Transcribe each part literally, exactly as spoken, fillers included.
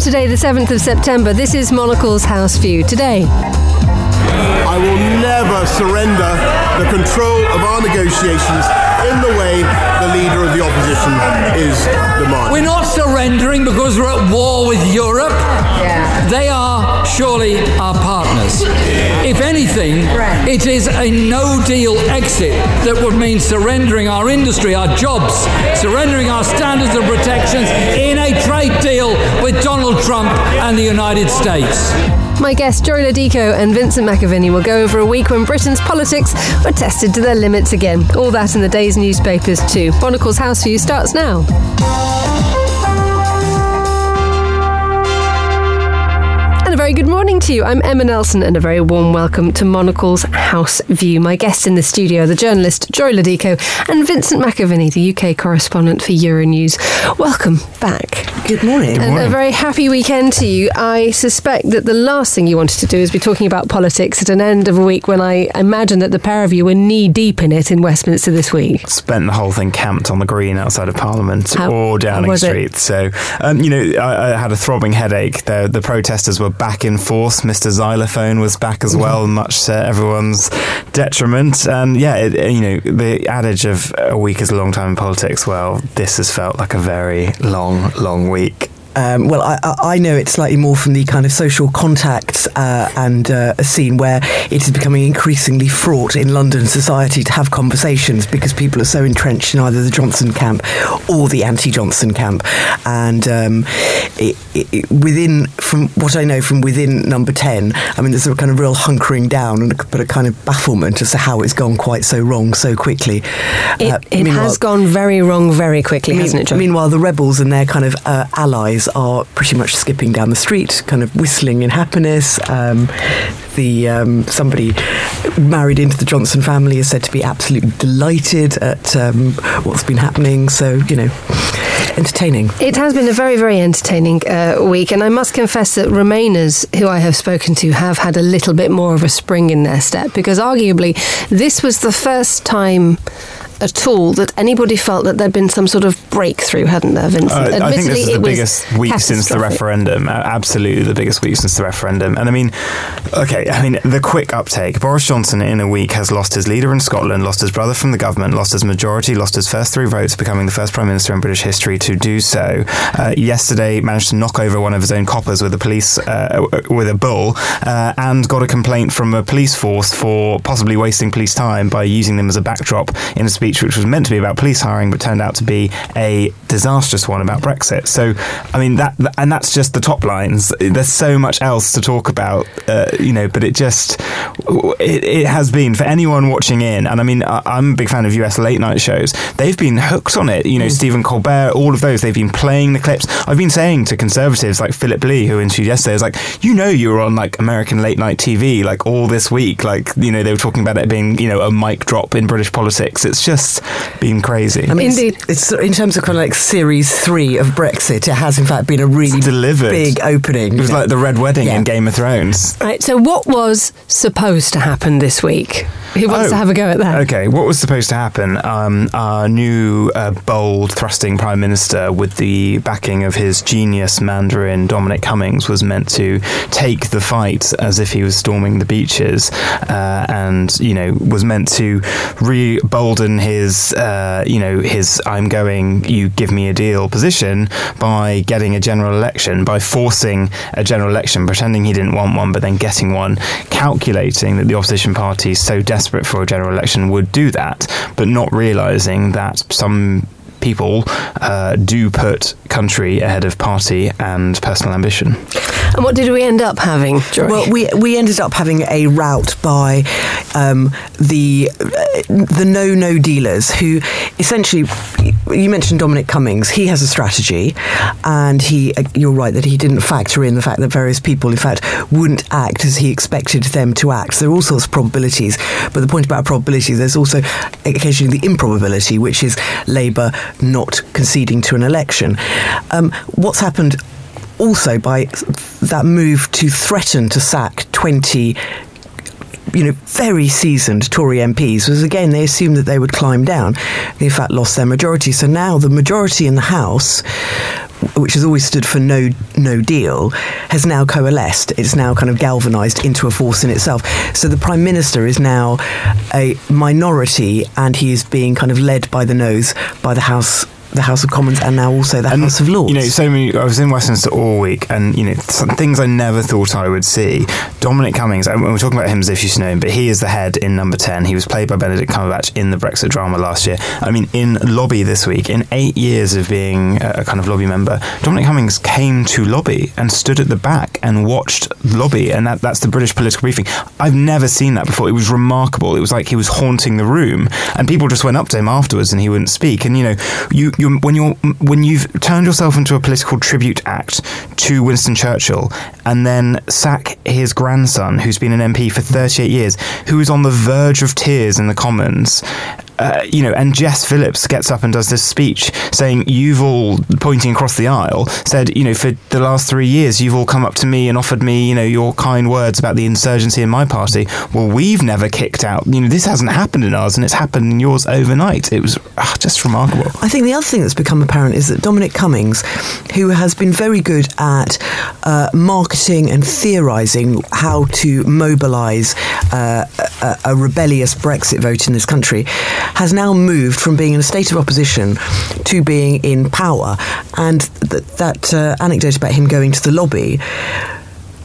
Saturday the seventh of September. This is Monocle's House View today. I will never surrender the control of our negotiations in the way the leader of the opposition is demanding. We're not surrendering because we're at war with Europe. Yeah. They are surely our partners. If anything, it is a no-deal exit that would mean surrendering our industry, our jobs, surrendering our standards and protections in a trade deal with Donald Trump and the United States. My guests Joy Lo Dico and Vincent McAviney will go over a week when Britain's politics were tested to their limits again. All that in the day's newspapers too. Monocle's House View starts now. And a very good morning to you. I'm Emma Nelson and a very warm welcome to Monocle's House View. My guests in the studio are the journalist Joy Lo Dico and Vincent McAviney, the U K correspondent for Euronews. Welcome back. Good morning. Good morning. And a very happy weekend to you. I suspect that the last thing you wanted to do is be talking about politics at an end of a week when I imagine that the pair of you were knee deep in it in Westminster this week. Spent the whole thing camped on the green outside of Parliament How, or Downing Street. It? So, um, you know, I, I had a throbbing headache. The, the protesters were back in force. Mister Xylophone was back as well, much to everyone's detriment. And yeah, it, you know, the adage of a week is a long time in politics, well, this has felt like a very long, long week. Um, well, I, I know it slightly more from the kind of social contacts uh, and uh, a scene where it is becoming increasingly fraught in London society to have conversations because people are so entrenched in either the Johnson camp or the anti-Johnson camp. And um, it, it, within, from what I know from within Number ten, I mean, there's a kind of real hunkering down and a, but a kind of bafflement as to how it's gone quite so wrong so quickly. It, uh, it has gone very wrong very quickly, mean, hasn't it, John? Meanwhile, the rebels and their kind of uh, allies are pretty much skipping down the street, kind of whistling in happiness. Um, the um, somebody married into the Johnson family is said to be absolutely delighted at um, what's been happening. So, you know, entertaining. It has been a very, very entertaining uh, week, and I must confess that Remainers, who I have spoken to, have had a little bit more of a spring in their step because arguably this was the first time at all that anybody felt that there'd been some sort of breakthrough, hadn't there, Vincent? Uh, Admittedly, I think this is the biggest week since the referendum. Absolutely the biggest week since the referendum. And I mean, okay, I mean, the quick uptake. Boris Johnson in a week has lost his leader in Scotland, lost his brother from the government, lost his majority, lost his first three votes, becoming the first Prime Minister in British history to do so. Uh, yesterday managed to knock over one of his own coppers with a police, uh, with a bull, uh, and got a complaint from a police force for possibly wasting police time by using them as a backdrop in a speech which was meant to be about police hiring but turned out to be a disastrous one about Brexit. So, I mean, that, and that's just the top lines. There's so much else to talk about, uh, you know, but it just, it, it has been, for anyone watching in, and I mean, I, I'm a big fan of U S late night shows, they've been hooked on it. You know, mm. Stephen Colbert, all of those, they've been playing the clips. I've been saying to Conservatives like Philip Lee, who interviewed yesterday, is like, you know, you were on like American late night T V like all this week, like, you know, they were talking about it being, you know, a mic drop in British politics. It's just just been crazy. I mean, indeed, it's, it's in terms of kind of like series three of Brexit, it has in fact been a really big opening. It was know? like the Red Wedding yeah. in Game of Thrones. Right, so what was supposed to happen this week? Who wants oh, to have a go at that? Okay, what was supposed to happen? Um, our new uh, bold, thrusting Prime Minister, with the backing of his genius Mandarin Dominic Cummings, was meant to take the fight as if he was storming the beaches, uh, and, you know, was meant to re-bolden his, uh, you know, his "I'm going, you give me a deal" position by getting a general election, by forcing a general election, pretending he didn't want one, but then getting one, calculating that the opposition party is so desperate desperate for a general election would do that, but not realising that some people uh, do put country ahead of party and personal ambition. And what did we end up having, Joy? Well, we we ended up having a rout by um, the uh, the no no dealers, who essentially, you mentioned Dominic Cummings. He has a strategy, and he uh, you're right that he didn't factor in the fact that various people, in fact, wouldn't act as he expected them to act. So there are all sorts of probabilities, but the point about probability, there's also occasionally the improbability, which is Labour not conceding to an election. Um, what's happened also by that move to threaten to sack twenty you know, very seasoned Tory M Ps was, again, they assumed that they would climb down. They, in fact, lost their majority. So now the majority in the House which has always stood for no no deal, has now coalesced. It's now kind of galvanised into a force in itself. So the Prime Minister is now a minority, and he is being kind of led by the nose by the House the House of Commons and now also the and, House of Lords. You know, so many. I was in Westminster all week, and you know, some things I never thought I would see. Dominic Cummings, and we're talking about him as if you should know him, but he is the head in Number ten. He was played by Benedict Cumberbatch in the Brexit drama last year. I mean, in Lobby this week, in eight years of being a kind of Lobby member, Dominic Cummings came to Lobby and stood at the back and watched Lobby, and that, that's the British political briefing. I've never seen that before. It was remarkable. It was like he was haunting the room, and people just went up to him afterwards and he wouldn't speak. And you know, you You're, when you're when you've turned yourself into a political tribute act to Winston Churchill, and then sack his grandson, who's been an M P for thirty-eight years, who is on the verge of tears in the Commons. Uh, you know, and Jess Phillips gets up and does this speech saying, you've all, pointing across the aisle, said, you know, for the last three years, you've all come up to me and offered me, you know, your kind words about the insurgency in my party. Well, we've never kicked out. You know, this hasn't happened in ours, and it's happened in yours overnight. It was uh, just remarkable. I think the other thing that's become apparent is that Dominic Cummings, who has been very good at uh, marketing and theorising how to mobilise uh, a, a rebellious Brexit vote in this country, has now moved from being in a state of opposition to being in power. And th- that uh, anecdote about him going to the lobby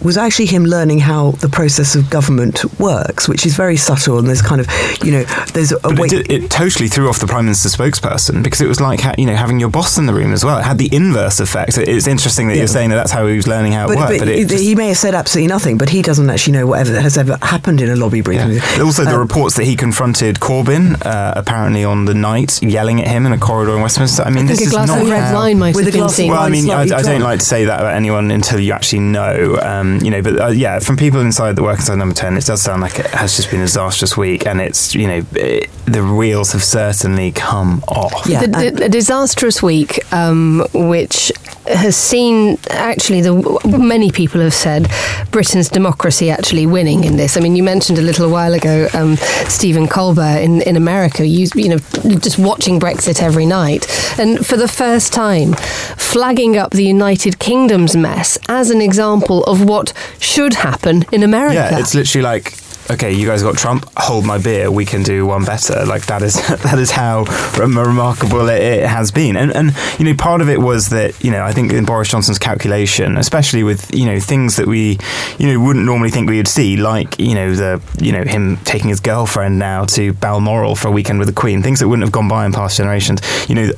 was actually him learning how the process of government works, which is very subtle, and there's kind of, you know, there's a but way... It, did, it totally threw off the Prime Minister's spokesperson, because it was like, you know, having your boss in the room as well. It had the inverse effect. It's interesting that yeah. you're saying that that's how he was learning how but, it worked. But, but it just... he may have said absolutely nothing, but he doesn't actually know whatever has ever happened in a lobby briefing. Yeah. Also, the um, reports that he confronted Corbyn, uh, apparently on the night, yelling at him in a corridor in Westminster. I mean, I this is not... a glass of red wine might have been seen. Well, I mean, I, I don't like to say that about anyone until you actually know... Um, You know, but uh, yeah, from people inside that work inside Number ten, it does sound like it has just been a disastrous week, and it's, you know, it, the wheels have certainly come off. Yeah, the, the, a disastrous week, um, which has seen actually the many people have said Britain's democracy actually winning in this. I mean, you mentioned a little while ago um, Stephen Colbert in in America, you, you know, just watching Brexit every night, and for the first time, flagging up the United Kingdom's mess as an example of what. What should happen in America. Yeah, it's literally like, okay, you guys got Trump, hold my beer, we can do one better. Like, that is that is how rem- remarkable it, it has been. And, and, you know, part of it was that, you know, I think in Boris Johnson's calculation, especially with, you know, things that we, you know, wouldn't normally think we would see, like, you know, the, you know, him taking his girlfriend now to Balmoral for a weekend with the Queen, things that wouldn't have gone by in past generations. You know,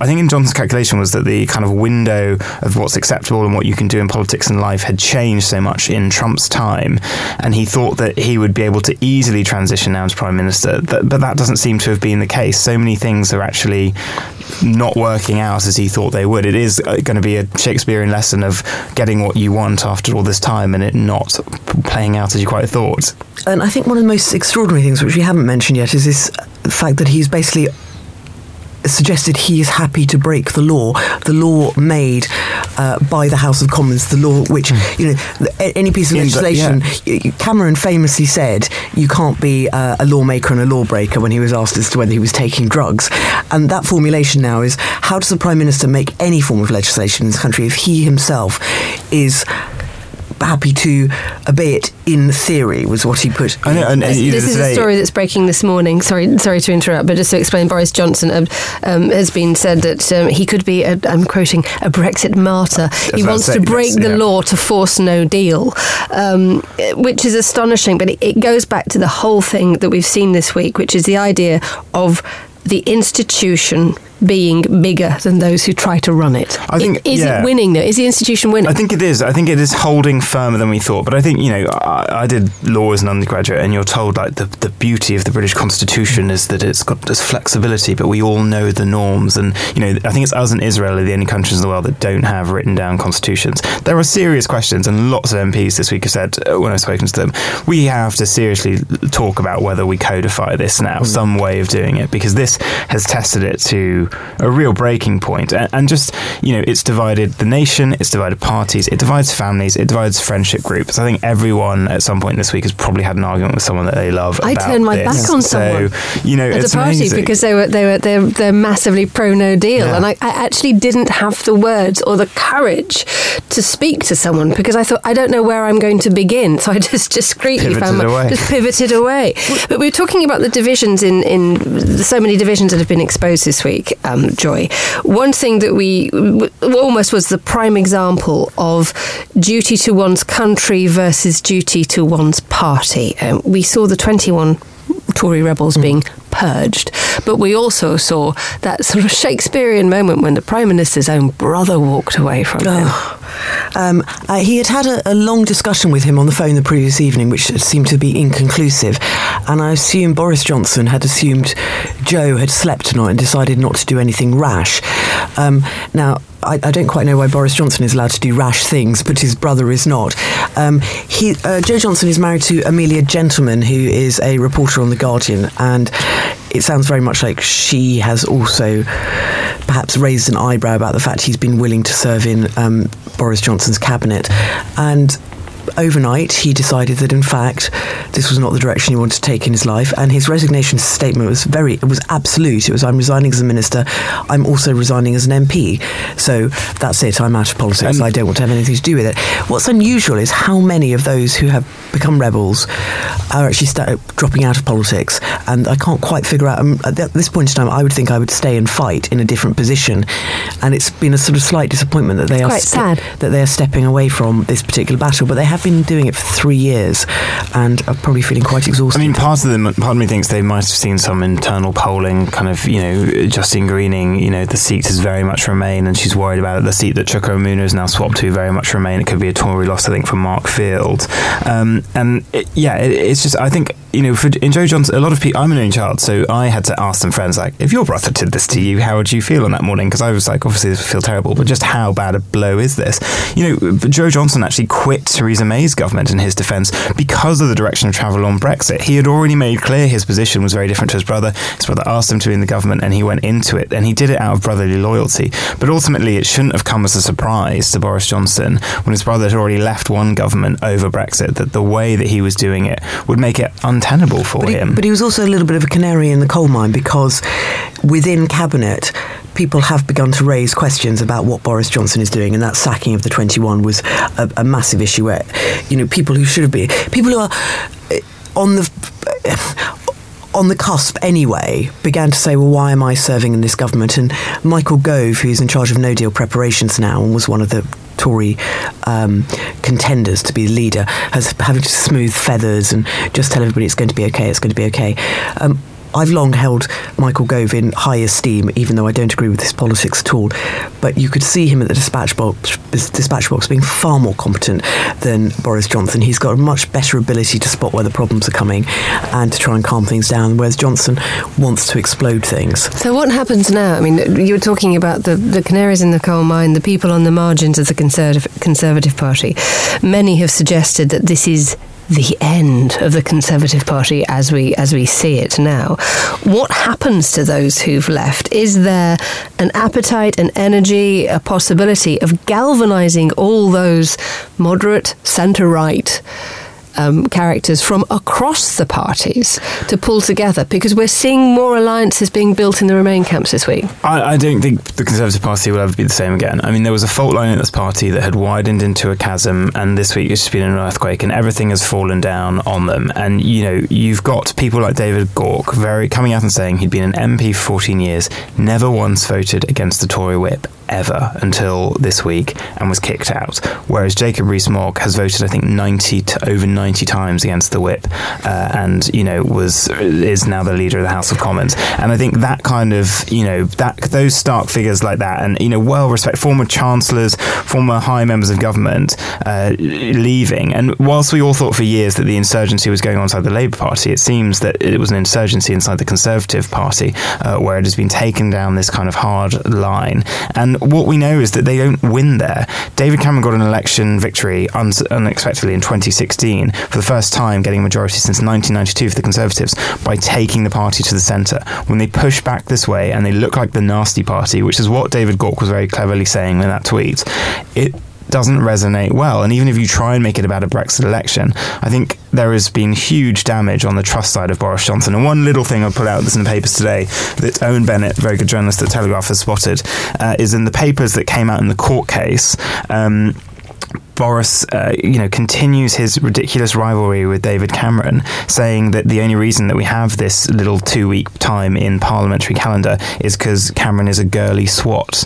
I think in Johnson's calculation was that the kind of window of what's acceptable and what you can do in politics and life had changed so much in Trump's time, and he thought that he would would be able to easily transition now to Prime Minister, but that doesn't seem to have been the case. So many things are actually not working out as he thought they would. It is going to be a Shakespearean lesson of getting what you want after all this time and it not playing out as you quite thought. And I think one of the most extraordinary things which we haven't mentioned yet is this fact that he's basically suggested he is happy to break the law, the law made uh, by the House of Commons, the law which, you know, any piece of legislation, yeah, yeah. Cameron famously said, you can't be uh, a lawmaker and a lawbreaker when he was asked as to whether he was taking drugs. And that formulation now is, how does the Prime Minister make any form of legislation in this country if he himself is... happy to obey it in theory, was what he put. I know, and this, this is today. A story that's breaking this morning. Sorry, sorry to interrupt, but just to explain, Boris Johnson um, um, has been said that um, he could be, a, I'm quoting, a Brexit martyr. He wants to, say, to break yes, the yeah. law to force no deal, um, which is astonishing, but it, it goes back to the whole thing that we've seen this week, which is the idea of the institution being bigger than those who try to run it. I think, is yeah. it winning though? Is the institution winning? I think it is. I think it is holding firmer than we thought. But I think, you know, I, I did law as an undergraduate, and you're told like the, the beauty of the British Constitution is that it's got this flexibility, but we all know the norms. And, you know, I think it's us and Israel are the only countries in the world that don't have written down constitutions. There are serious questions, and lots of M Ps this week have said, uh, when I've spoken to them, we have to seriously talk about whether we codify this now, mm. some way of doing it, because this has tested it to to a real breaking point. And just, you know, it's divided the nation, it's divided parties, it divides families, it divides friendship groups. I think everyone at some point this week has probably had an argument with someone that they love about I turned my this. back on so, someone you know, at it's a party amazing. because they were, they were, they're, they're massively pro-no deal. Yeah. And I, I actually didn't have the words or the courage to speak to someone because I thought, I don't know where I'm going to begin. So I just discreetly pivoted found my, away. Just pivoted away. But we were talking about the divisions in, in so many divisions that have been exposed this week, um, Joy. One thing that we w- almost was the prime example of duty to one's country versus duty to one's party. Um, we saw the twenty-one Tory rebels mm. being purged. But we also saw that sort of Shakespearean moment when the Prime Minister's own brother walked away from him. Oh. Um, uh, he had had a, a long discussion with him on the phone the previous evening, which seemed to be inconclusive. And I assume Boris Johnson had assumed Joe had slept tonight and decided not to do anything rash. Um, now, I, I don't quite know why Boris Johnson is allowed to do rash things, but his brother is not. Um, he, uh, Joe Johnson is married to Amelia Gentleman, who is a reporter on The Guardian, and it sounds very much like she has also perhaps raised an eyebrow about the fact he's been willing to serve in um, Boris Johnson's cabinet. And overnight, he decided that, in fact, this was not the direction he wanted to take in his life, and his resignation statement was very, it was absolute. It was, I'm resigning as a minister, I'm also resigning as an M P. So that's it, I'm out of politics, um, I don't want to have anything to do with it. What's unusual is how many of those who have become rebels are actually start dropping out of politics, and I can't quite figure out, um, at this point in time, I would think I would stay and fight in a different position, and it's been a sort of slight disappointment that they are ste- that they are stepping away from this particular battle, but they have I've been doing it for three years and I'm probably feeling quite exhausted. I mean, part of, them, part of me thinks they might have seen some internal polling, kind of, you know, Justine Greening, you know, the seat is very much Remain, and she's worried about it. The seat that Chuka Umunna is now swapped to very much Remain. It could be a Tory loss, I think, for Mark Field. Um, and, it, yeah, it, it's just, I think, you know, for, in Joe Johnson, a lot of people, I'm an only child, so I had to ask some friends, like, if your brother did this to you, how would you feel on that morning? Because I was like, obviously, this would feel terrible, but just how bad a blow is this? You know, Joe Johnson actually quit Theresa May's government in his defence because of the direction of travel on Brexit. He had already made clear his position was very different to his brother. His brother asked him to be in the government and he went into it, and he did it out of brotherly loyalty. But ultimately it shouldn't have come as a surprise to Boris Johnson when his brother had already left one government over Brexit that the way that he was doing it would make it untenable for but he, him. But he was also a little bit of a canary in the coal mine, because within cabinet people have begun to raise questions about what Boris Johnson is doing, and that sacking of the twenty-one was a, a massive issue where, you know, people who should have been, people who are on the on the cusp anyway, began to say, well, why am I serving in this government? And Michael Gove, who's in charge of No Deal preparations now and was one of the Tory um, contenders to be the leader, has having to smooth feathers and just tell everybody it's going to be okay, it's going to be okay. Um, I've long held Michael Gove in high esteem, even though I don't agree with his politics at all. But you could see him at the dispatch box, dispatch box being far more competent than Boris Johnson. He's got a much better ability to spot where the problems are coming and to try and calm things down, whereas Johnson wants to explode things. So what happens now? I mean, you were talking about the, the canaries in the coal mine, the people on the margins of the Conservative, Conservative Party. Many have suggested that this is the end of the Conservative Party as we as we see it now. What happens to those who've left? Is there an appetite, an energy, a possibility of galvanising all those moderate, centre-right Um, characters from across the parties to pull together, because we're seeing more alliances being built in the Remain camps this week? I, I don't think the Conservative Party will ever be the same again. I mean, there was a fault line in this party that had widened into a chasm, and this week it's just been an earthquake and everything has fallen down on them. And, you know, you've got people like David Gauke very coming out and saying he'd been an M P for fourteen years, never once voted against the Tory whip ever until this week, and was kicked out, whereas Jacob Rees-Mogg has voted, I think, ninety to over ninety times against the whip, uh, and, you know, was is now the leader of the House of Commons. And I think that kind of, you know, that those stark figures like that, and, you know, well respected former chancellors, former high members of government uh, leaving. And whilst we all thought for years that the insurgency was going on inside the Labour Party, it seems that it was an insurgency inside the Conservative Party, uh, where it has been taken down this kind of hard line. And And what we know is that they don't win there. David Cameron got an election victory un- unexpectedly in twenty sixteen for the first time, getting a majority since nineteen ninety-two for the Conservatives by taking the party to the centre. When they push back this way and they look like the nasty party, which is what David Gauke was very cleverly saying in that tweet, it doesn't resonate well. And even if you try and make it about a Brexit election, I think there has been huge damage on the trust side of Boris Johnson. And one little thing I put out that's in the papers today that Owen Bennett, very good journalist at Telegraph, has spotted, uh, is in the papers that came out in the court case. Um, Boris, uh, you know, continues his ridiculous rivalry with David Cameron, saying that the only reason that we have this little two-week time in parliamentary calendar is because Cameron is a girly swat.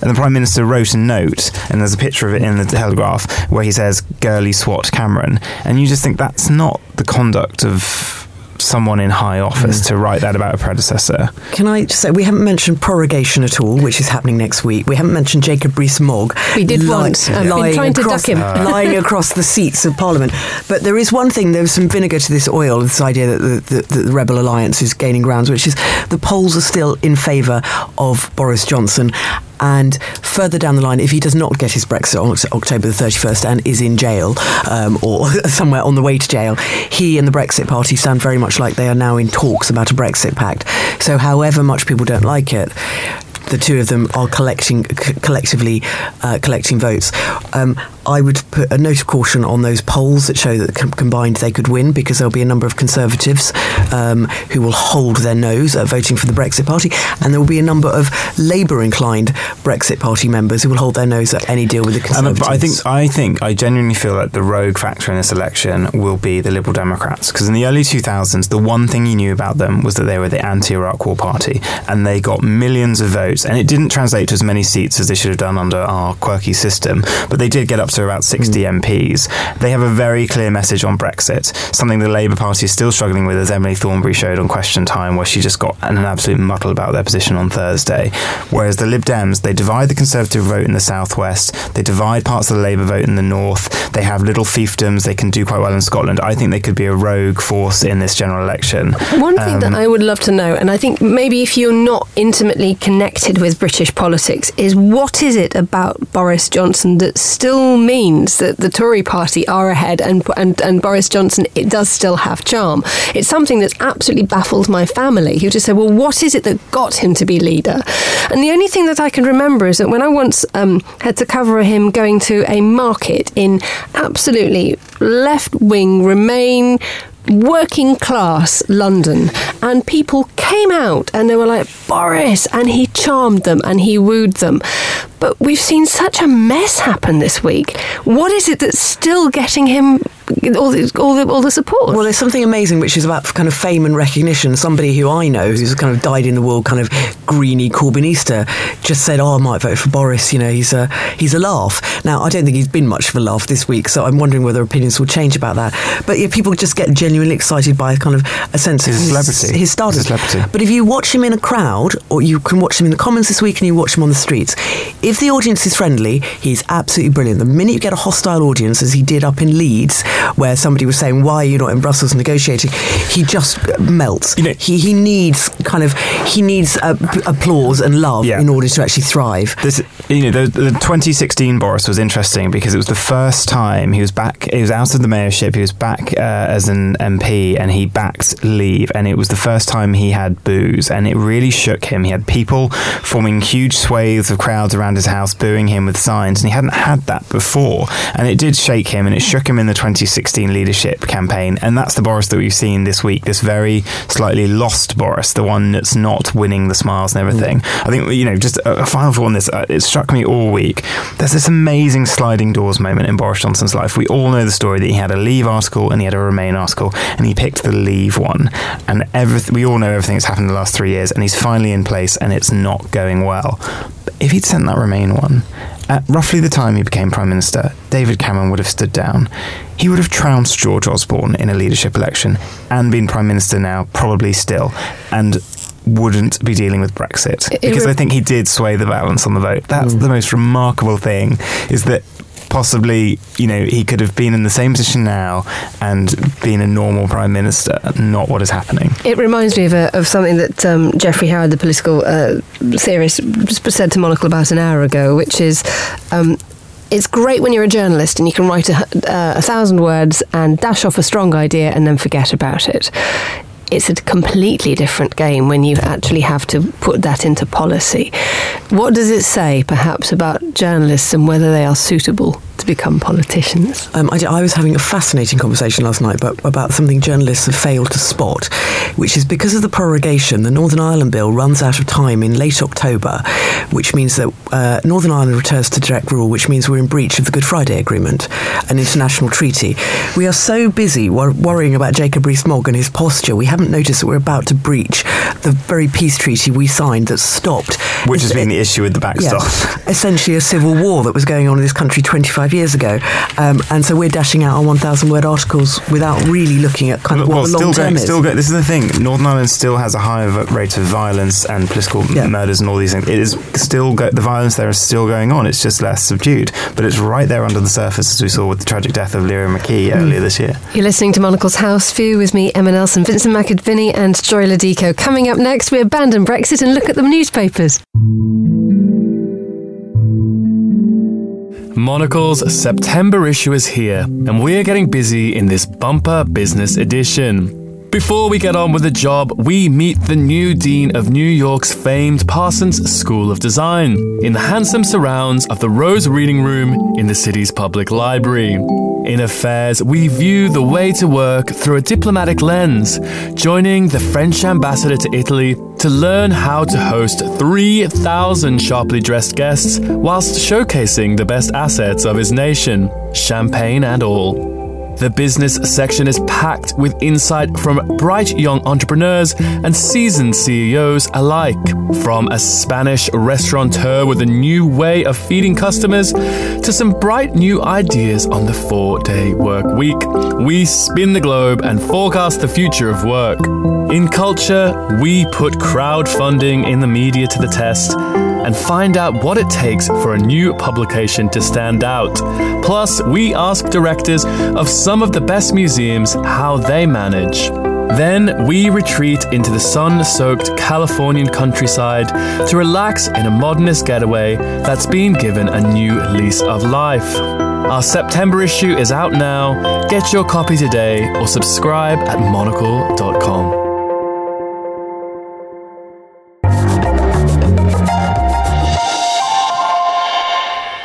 And the Prime Minister wrote a note, and there's a picture of it in the Telegraph, where he says, "Girly swat Cameron." And you just think that's not the conduct of someone in high office mm. to write that about a predecessor. Can I just say, we haven't mentioned prorogation at all, which is happening next week. We haven't mentioned Jacob Rees-Mogg. We did lie, once. I've yeah. been trying to across, duck him. lying across the seats of Parliament. But there is one thing, there's some vinegar to this oil, this idea that the, the, that the Rebel Alliance is gaining grounds, which is the polls are still in favour of Boris Johnson. And further down the line, if he does not get his Brexit on October the thirty-first and is in jail um, or somewhere on the way to jail, he and the Brexit Party sound very much like they are now in talks about a Brexit pact. So however much people don't like it, the two of them are collecting c- collectively uh, collecting votes. Um, I would put a note of caution on those polls that show that com- combined they could win, because there'll be a number of Conservatives um, who will hold their nose at voting for the Brexit Party, and there will be a number of Labour-inclined Brexit Party members who will hold their nose at any deal with the Conservatives. And, uh, but I think, I think, I genuinely feel that the rogue factor in this election will be the Liberal Democrats, because in the early two thousands, the one thing you knew about them was that they were the anti-Iraq War Party, and they got millions of votes, and it didn't translate to as many seats as they should have done under our quirky system, but they did get up to about sixty mm. M Ps. They have a very clear message on Brexit, something the Labour Party is still struggling with, as Emily Thornberry showed on Question Time, where she just got an absolute muddle about their position on Thursday. Whereas the Lib Dems, they divide the Conservative vote in the southwest, they divide parts of the Labour vote in the north, they have little fiefdoms, they can do quite well in Scotland. I think they could be a rogue force in this general election. One um, thing that I would love to know, and I think maybe if you're not intimately connected with British politics, is what is it about Boris Johnson that still means that the Tory party are ahead and, and and Boris Johnson, it does still have charm. It's something that's absolutely baffled my family, who just said, well, what is it that got him to be leader? And the only thing that I can remember is that when I once um, had to cover him going to a market in absolutely left-wing Remain working class London, and people came out and they were like, Boris, and he charmed them and he wooed them. But we've seen such a mess happen this week. What is it that's still getting him all the, all the, all the support? Well, there's something amazing which is about kind of fame and recognition. Somebody who I know who's kind of died in the world, kind of greeny Corbynista, just said, oh, I might vote for Boris, you know, he's a, he's a laugh. Now, I don't think he's been much of a laugh this week, so I'm wondering whether opinions will change about that. But yeah, people just get genuine genuinely excited by kind of a sense his of his, his stardom. But if you watch him in a crowd, or you can watch him in the Commons this week and you watch him on the streets, if the audience is friendly, he's absolutely brilliant. The minute you get a hostile audience, as he did up in Leeds, where somebody was saying, why are you not in Brussels negotiating, he just melts. You know, he, he needs kind of, he needs uh, p- applause and love yeah. in order to actually thrive. This, you know, the, the twenty sixteen Boris was interesting because it was the first time he was back, he was out of the mayorship, he was back uh, as an M P, and he backed Leave, and it was the first time he had boos, and it really shook him. He had people forming huge swathes of crowds around his house booing him with signs, and he hadn't had that before, and it did shake him, and it shook him in the twenty sixteen leadership campaign. And that's the Boris that we've seen this week, this very slightly lost Boris, the one that's not winning the smiles and everything. Mm. I think, you know, just a, a final thought on this, uh, it struck me all week, there's this amazing sliding doors moment in Boris Johnson's life. We all know the story that he had a Leave article and he had a Remain article, and he picked the Leave one, and everyth- we all know everything that's happened in the last three years, and he's finally in place and it's not going well. But if he'd sent that Remain one at roughly the time he became Prime Minister, David Cameron would have stood down. He would have trounced George Osborne in a leadership election and been Prime Minister now, probably still, and wouldn't be dealing with Brexit, because I think he did sway the balance on the vote. That's mm. the most remarkable thing, is that possibly, you know, he could have been in the same position now and been a normal prime minister, not what is happening. It reminds me of a, of something that um, Geoffrey Howard, the political uh, theorist, said to Monocle about an hour ago, which is... Um, It's great when you're a journalist and you can write a, uh, a thousand words and dash off a strong idea and then forget about it. It's a completely different game when you actually have to put that into policy. What does it say, perhaps, about journalists and whether they are suitable to become politicians? Um, I, I was having a fascinating conversation last night about, about something journalists have failed to spot, which is because of the prorogation, the Northern Ireland bill runs out of time in late October, which means that uh, Northern Ireland returns to direct rule, which means we're in breach of the Good Friday Agreement, an international treaty. We are so busy wor- worrying about Jacob Rees-Mogg and his posture, we haven't noticed that we're about to breach the very peace treaty we signed that stopped. Which has been the issue with the backstop. Yeah, essentially a civil war that was going on in this country twenty-five years ago, um, and so we're dashing out our one thousand word articles without really looking at kind of well, what the long term is. Still go, this is the thing, Northern Ireland still has a higher rate of violence and political yeah. murders and all these things. It is still go, the violence there is still going on, it's just less subdued, but it's right there under the surface, as we saw with the tragic death of Lyra McKee mm. earlier this year. You're listening to Monocle's House View with me, Emma Nelson, Vincent McAviney and Joy Lo Dico. Coming up next, we abandon Brexit and look at the newspapers. Monocle's September issue is here, and we're getting busy in this bumper business edition. Before we get on with the job, we meet the new dean of New York's famed Parsons School of Design in the handsome surrounds of the Rose Reading Room in the city's public library. In Affairs, we view the way to work through a diplomatic lens, joining the French ambassador to Italy to learn how to host three thousand sharply dressed guests whilst showcasing the best assets of his nation, champagne and all. The business section is packed with insight from bright young entrepreneurs and seasoned C E Os alike. From a Spanish restaurateur with a new way of feeding customers to some bright new ideas on the four-day work week, we spin the globe and forecast the future of work. In culture, we put crowdfunding in the media to the test and find out what it takes for a new publication to stand out. Plus, we ask directors of some of the best museums how they manage. Then we retreat into the sun-soaked Californian countryside to relax in a modernist getaway that's been given a new lease of life. Our September issue is out now. Get your copy today or subscribe at monocle dot com.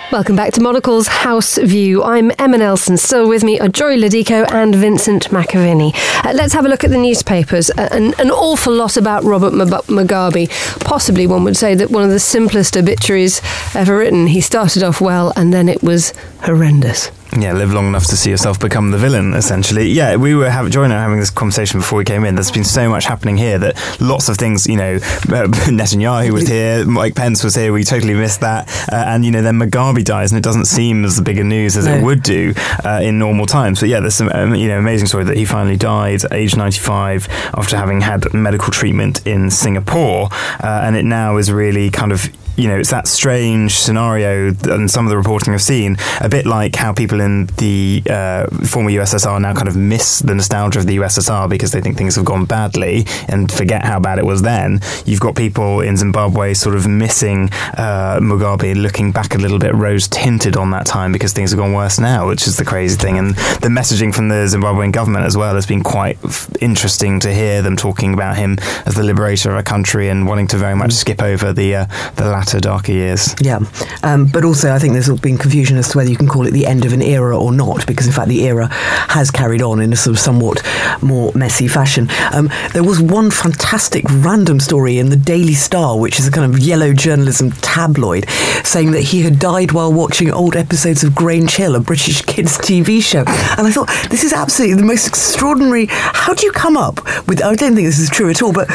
Welcome back to Monocle's House View. I'm Emma Nelson. Still with me are Joy Lo Dico and Vincent McAviney. Uh, let's have a look at the newspapers. Uh, an, an awful lot about Robert Mugabe. Possibly, one would say, that one of the simplest obituaries ever written. He started off well and then it was horrendous. Yeah, live long enough to see yourself become the villain, essentially. Yeah, we were have, Joy and I were having this conversation before we came in. There's been so much happening here that lots of things, you know, uh, Netanyahu was here, Mike Pence was here, we totally missed that. Uh, and, you know, then Mugabe dies and it doesn't seem as big a news as no. it would do uh, in normal times. But yeah, there's some, um, you know, amazing story that he finally died at age ninety-five after having had medical treatment in Singapore. Uh, and it now is really kind of, you know, it's that strange scenario, and some of the reporting I've seen, a bit like how people in the uh, former U S S R now kind of miss the nostalgia of the U S S R because they think things have gone badly and forget how bad it was then. You've got people in Zimbabwe sort of missing uh, Mugabe, looking back a little bit rose-tinted on that time because things have gone worse now, which is the crazy thing. And the messaging from the Zimbabwean government as well has been quite f- interesting to hear them talking about him as the liberator of a country and wanting to very much skip over the uh, the latter to darker years. Yeah, um, but also I think there's been confusion as to whether you can call it the end of an era or not, because in fact the era has carried on in a sort of somewhat more messy fashion. Um, there was one fantastic random story in the Daily Star, which is a kind of yellow journalism tabloid, saying that he had died while watching old episodes of Grange Hill, a British kids T V show. And I thought, this is absolutely the most extraordinary. How do you come up with, I don't think this is true at all, but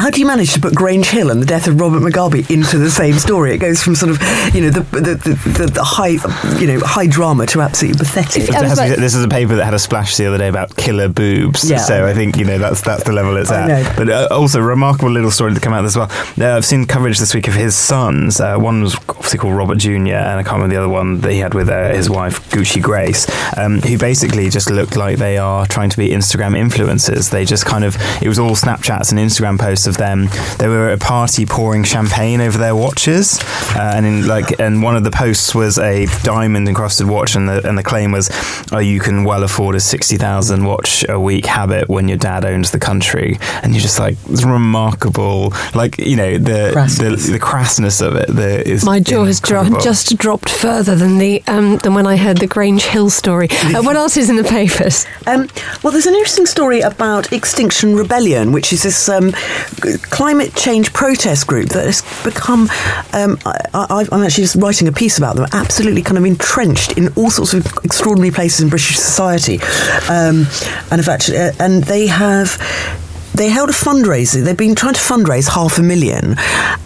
How do you manage to put Grange Hill and the death of Robert Mugabe into the same story? It goes from sort of, you know, the the, the, the, the high, you know, high drama to absolutely pathetic. Like, this is a paper that had a splash the other day about killer boobs. Yeah. So I think, you know, that's that's the level it's I at. Know. But uh, also, remarkable little story to come out as well. Uh, I've seen coverage this week of his sons. Uh, one was obviously called Robert Junior and I can't remember the other one that he had with uh, his wife, Gucci Grace, um, who basically just looked like they are trying to be Instagram influencers. They just kind of, it was all Snapchats and Instagram posts of them. They were at a party pouring champagne over their watches, uh, and in like, and one of the posts was a diamond encrusted watch, and the and the claim was, "Oh, you can well afford a sixty thousand watch a week habit when your dad owns the country," and you're just like, it's remarkable, like, you know, the crassness. The, the crassness of it. The, is my jaw has dro- just dropped further than the um, than when I heard the Grange Hill story. Uh, what else is in the papers? Um, well, there's an interesting story about Extinction Rebellion, which is this um, climate change protest group that has become, um, I, I'm actually just writing a piece about them, absolutely kind of entrenched in all sorts of extraordinary places in British society. Um, and, in fact, uh, and they have... They held a fundraiser. They've been trying to fundraise half a million,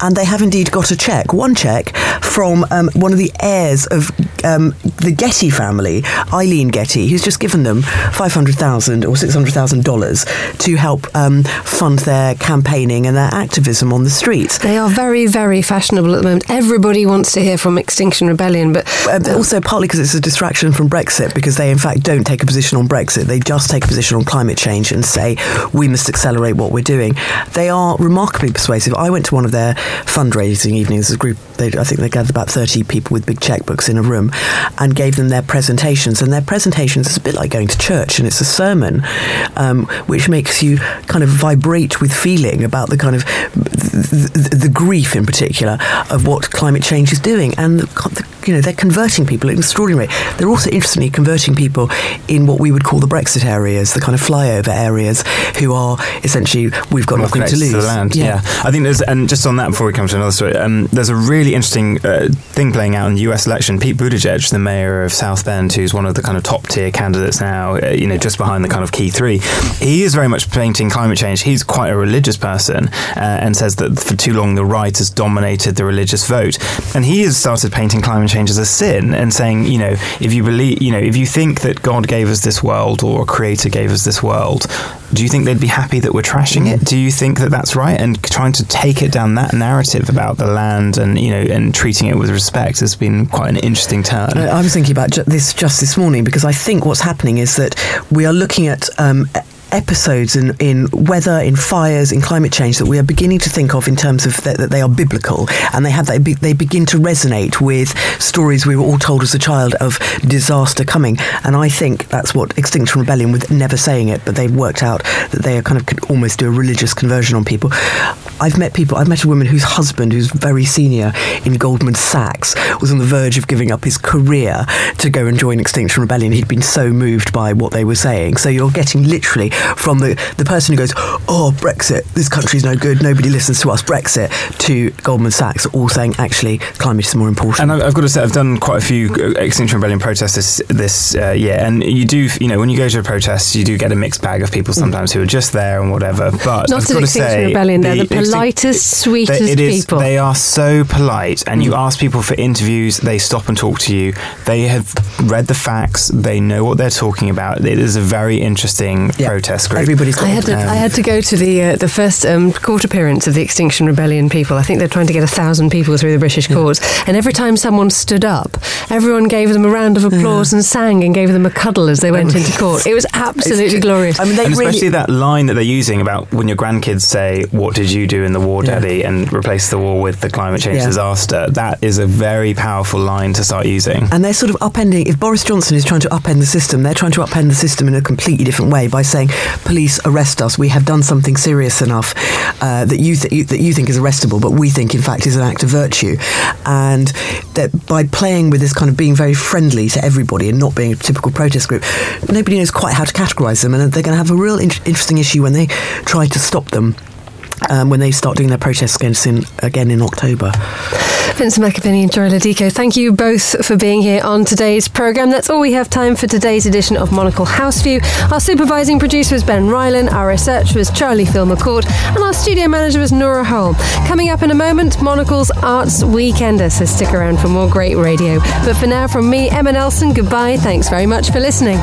and they have indeed got a cheque, one cheque, from um, one of the heirs of um, the Getty family, Eileen Getty, who's just given them five hundred thousand dollars or six hundred thousand dollars to help um, fund their campaigning and their activism on the streets. They are very, very fashionable at the moment. Everybody wants to hear from Extinction Rebellion, but... Um, also partly because it's a distraction from Brexit, because they, in fact, don't take a position on Brexit. They just take a position on climate change and say, we must accelerate what we're doing. They are remarkably persuasive. I went to one of their fundraising evenings. As a group, they, I think they gathered about thirty people with big checkbooks in a room and gave them their presentations. And their presentations is a bit like going to church, and it's a sermon um, which makes you kind of vibrate with feeling about the kind of th- th- the grief, in particular, of what climate change is doing. And the, the, you know, they're converting people in an extraordinary way. They're also interestingly converting people in what we would call the Brexit areas, the kind of flyover areas, who are essentially, we've got nothing to lose. To the land. Yeah. yeah, I think there's, and just on that before we come to another story, um, there's a really interesting uh, thing playing out in the U S election. Pete Buttigieg, the mayor of South Bend, who's one of the kind of top tier candidates now, uh, you know, just behind the kind of key three, he is very much painting climate change. He's quite a religious person, uh, and says that for too long the right has dominated the religious vote, and he has started painting climate change as a sin and saying, you know, if you believe, you know, if you think that God gave us this world or a creator gave us this world, do you think they'd be happy that we're trashing it? Do you think that that's right? And trying to take it down that narrative about the land and, you know, and treating it with respect has been quite an interesting turn. I was thinking about ju- this just this morning, because I think what's happening is that we are looking at... Um, episodes in, in weather, in fires, in climate change that we are beginning to think of in terms of th- that they are biblical, and they have that be- they begin to resonate with stories we were all told as a child of disaster coming. And I think that's what Extinction Rebellion, with never saying it, but they've worked out that they are kind of could almost do a religious conversion on people. I've met people, I've met a woman whose husband, who's very senior in Goldman Sachs, was on the verge of giving up his career to go and join Extinction Rebellion. He'd been so moved by what they were saying. So you're getting literally from the, the person who goes, oh, Brexit, this country's no good, nobody listens to us, Brexit, to Goldman Sachs, all saying, actually, climate is more important. And I've, I've got to say, I've done quite a few Extinction Rebellion protests this, this uh, year, and you do, you know, when you go to a protest, you do get a mixed bag of people sometimes who are just there and whatever, but not I've got to say... Rebellion, the, they're the politest, sweetest it is, people. They are so polite, and mm. you ask people for interviews, they stop and talk to you, they have read the facts, they know what they're talking about. It is a very interesting yeah. protest. Everybody's got I, had to, I had to go to the uh, the first um, court appearance of the Extinction Rebellion people. I think they're trying to get a thousand people through the British yeah. courts, and every time someone stood up, everyone gave them a round of applause yeah. and sang and gave them a cuddle as they went into court. It was absolutely glorious. I mean, they and really especially that line that they're using about when your grandkids say, what did you do in the war, yeah. Daddy, and replace the war with the climate change yeah. disaster. That is a very powerful line to start using. And they're sort of upending, if Boris Johnson is trying to upend the system, they're trying to upend the system in a completely different way by saying, police, arrest us. We have done something serious enough uh, that you, th- you that you think is arrestable, but we think in fact is an act of virtue. And that by playing with this kind of being very friendly to everybody and not being a typical protest group, nobody knows quite how to categorise them, and they're going to have a real in- interesting issue when they try to stop them. Um, when they start doing their protests against in, again in October. Vincent McAviney and Joy Lo Dico, thank you both for being here on today's programme. That's all we have time for today's edition of Monocle House View. Our supervising producer was Ben Ryland, our researcher was Charlie Phil McCourt, and our studio manager was Nora Hole. Coming up in a moment, Monocle's Arts Weekender, so stick around for more great radio. But for now, from me, Emma Nelson, goodbye. Thanks very much for listening.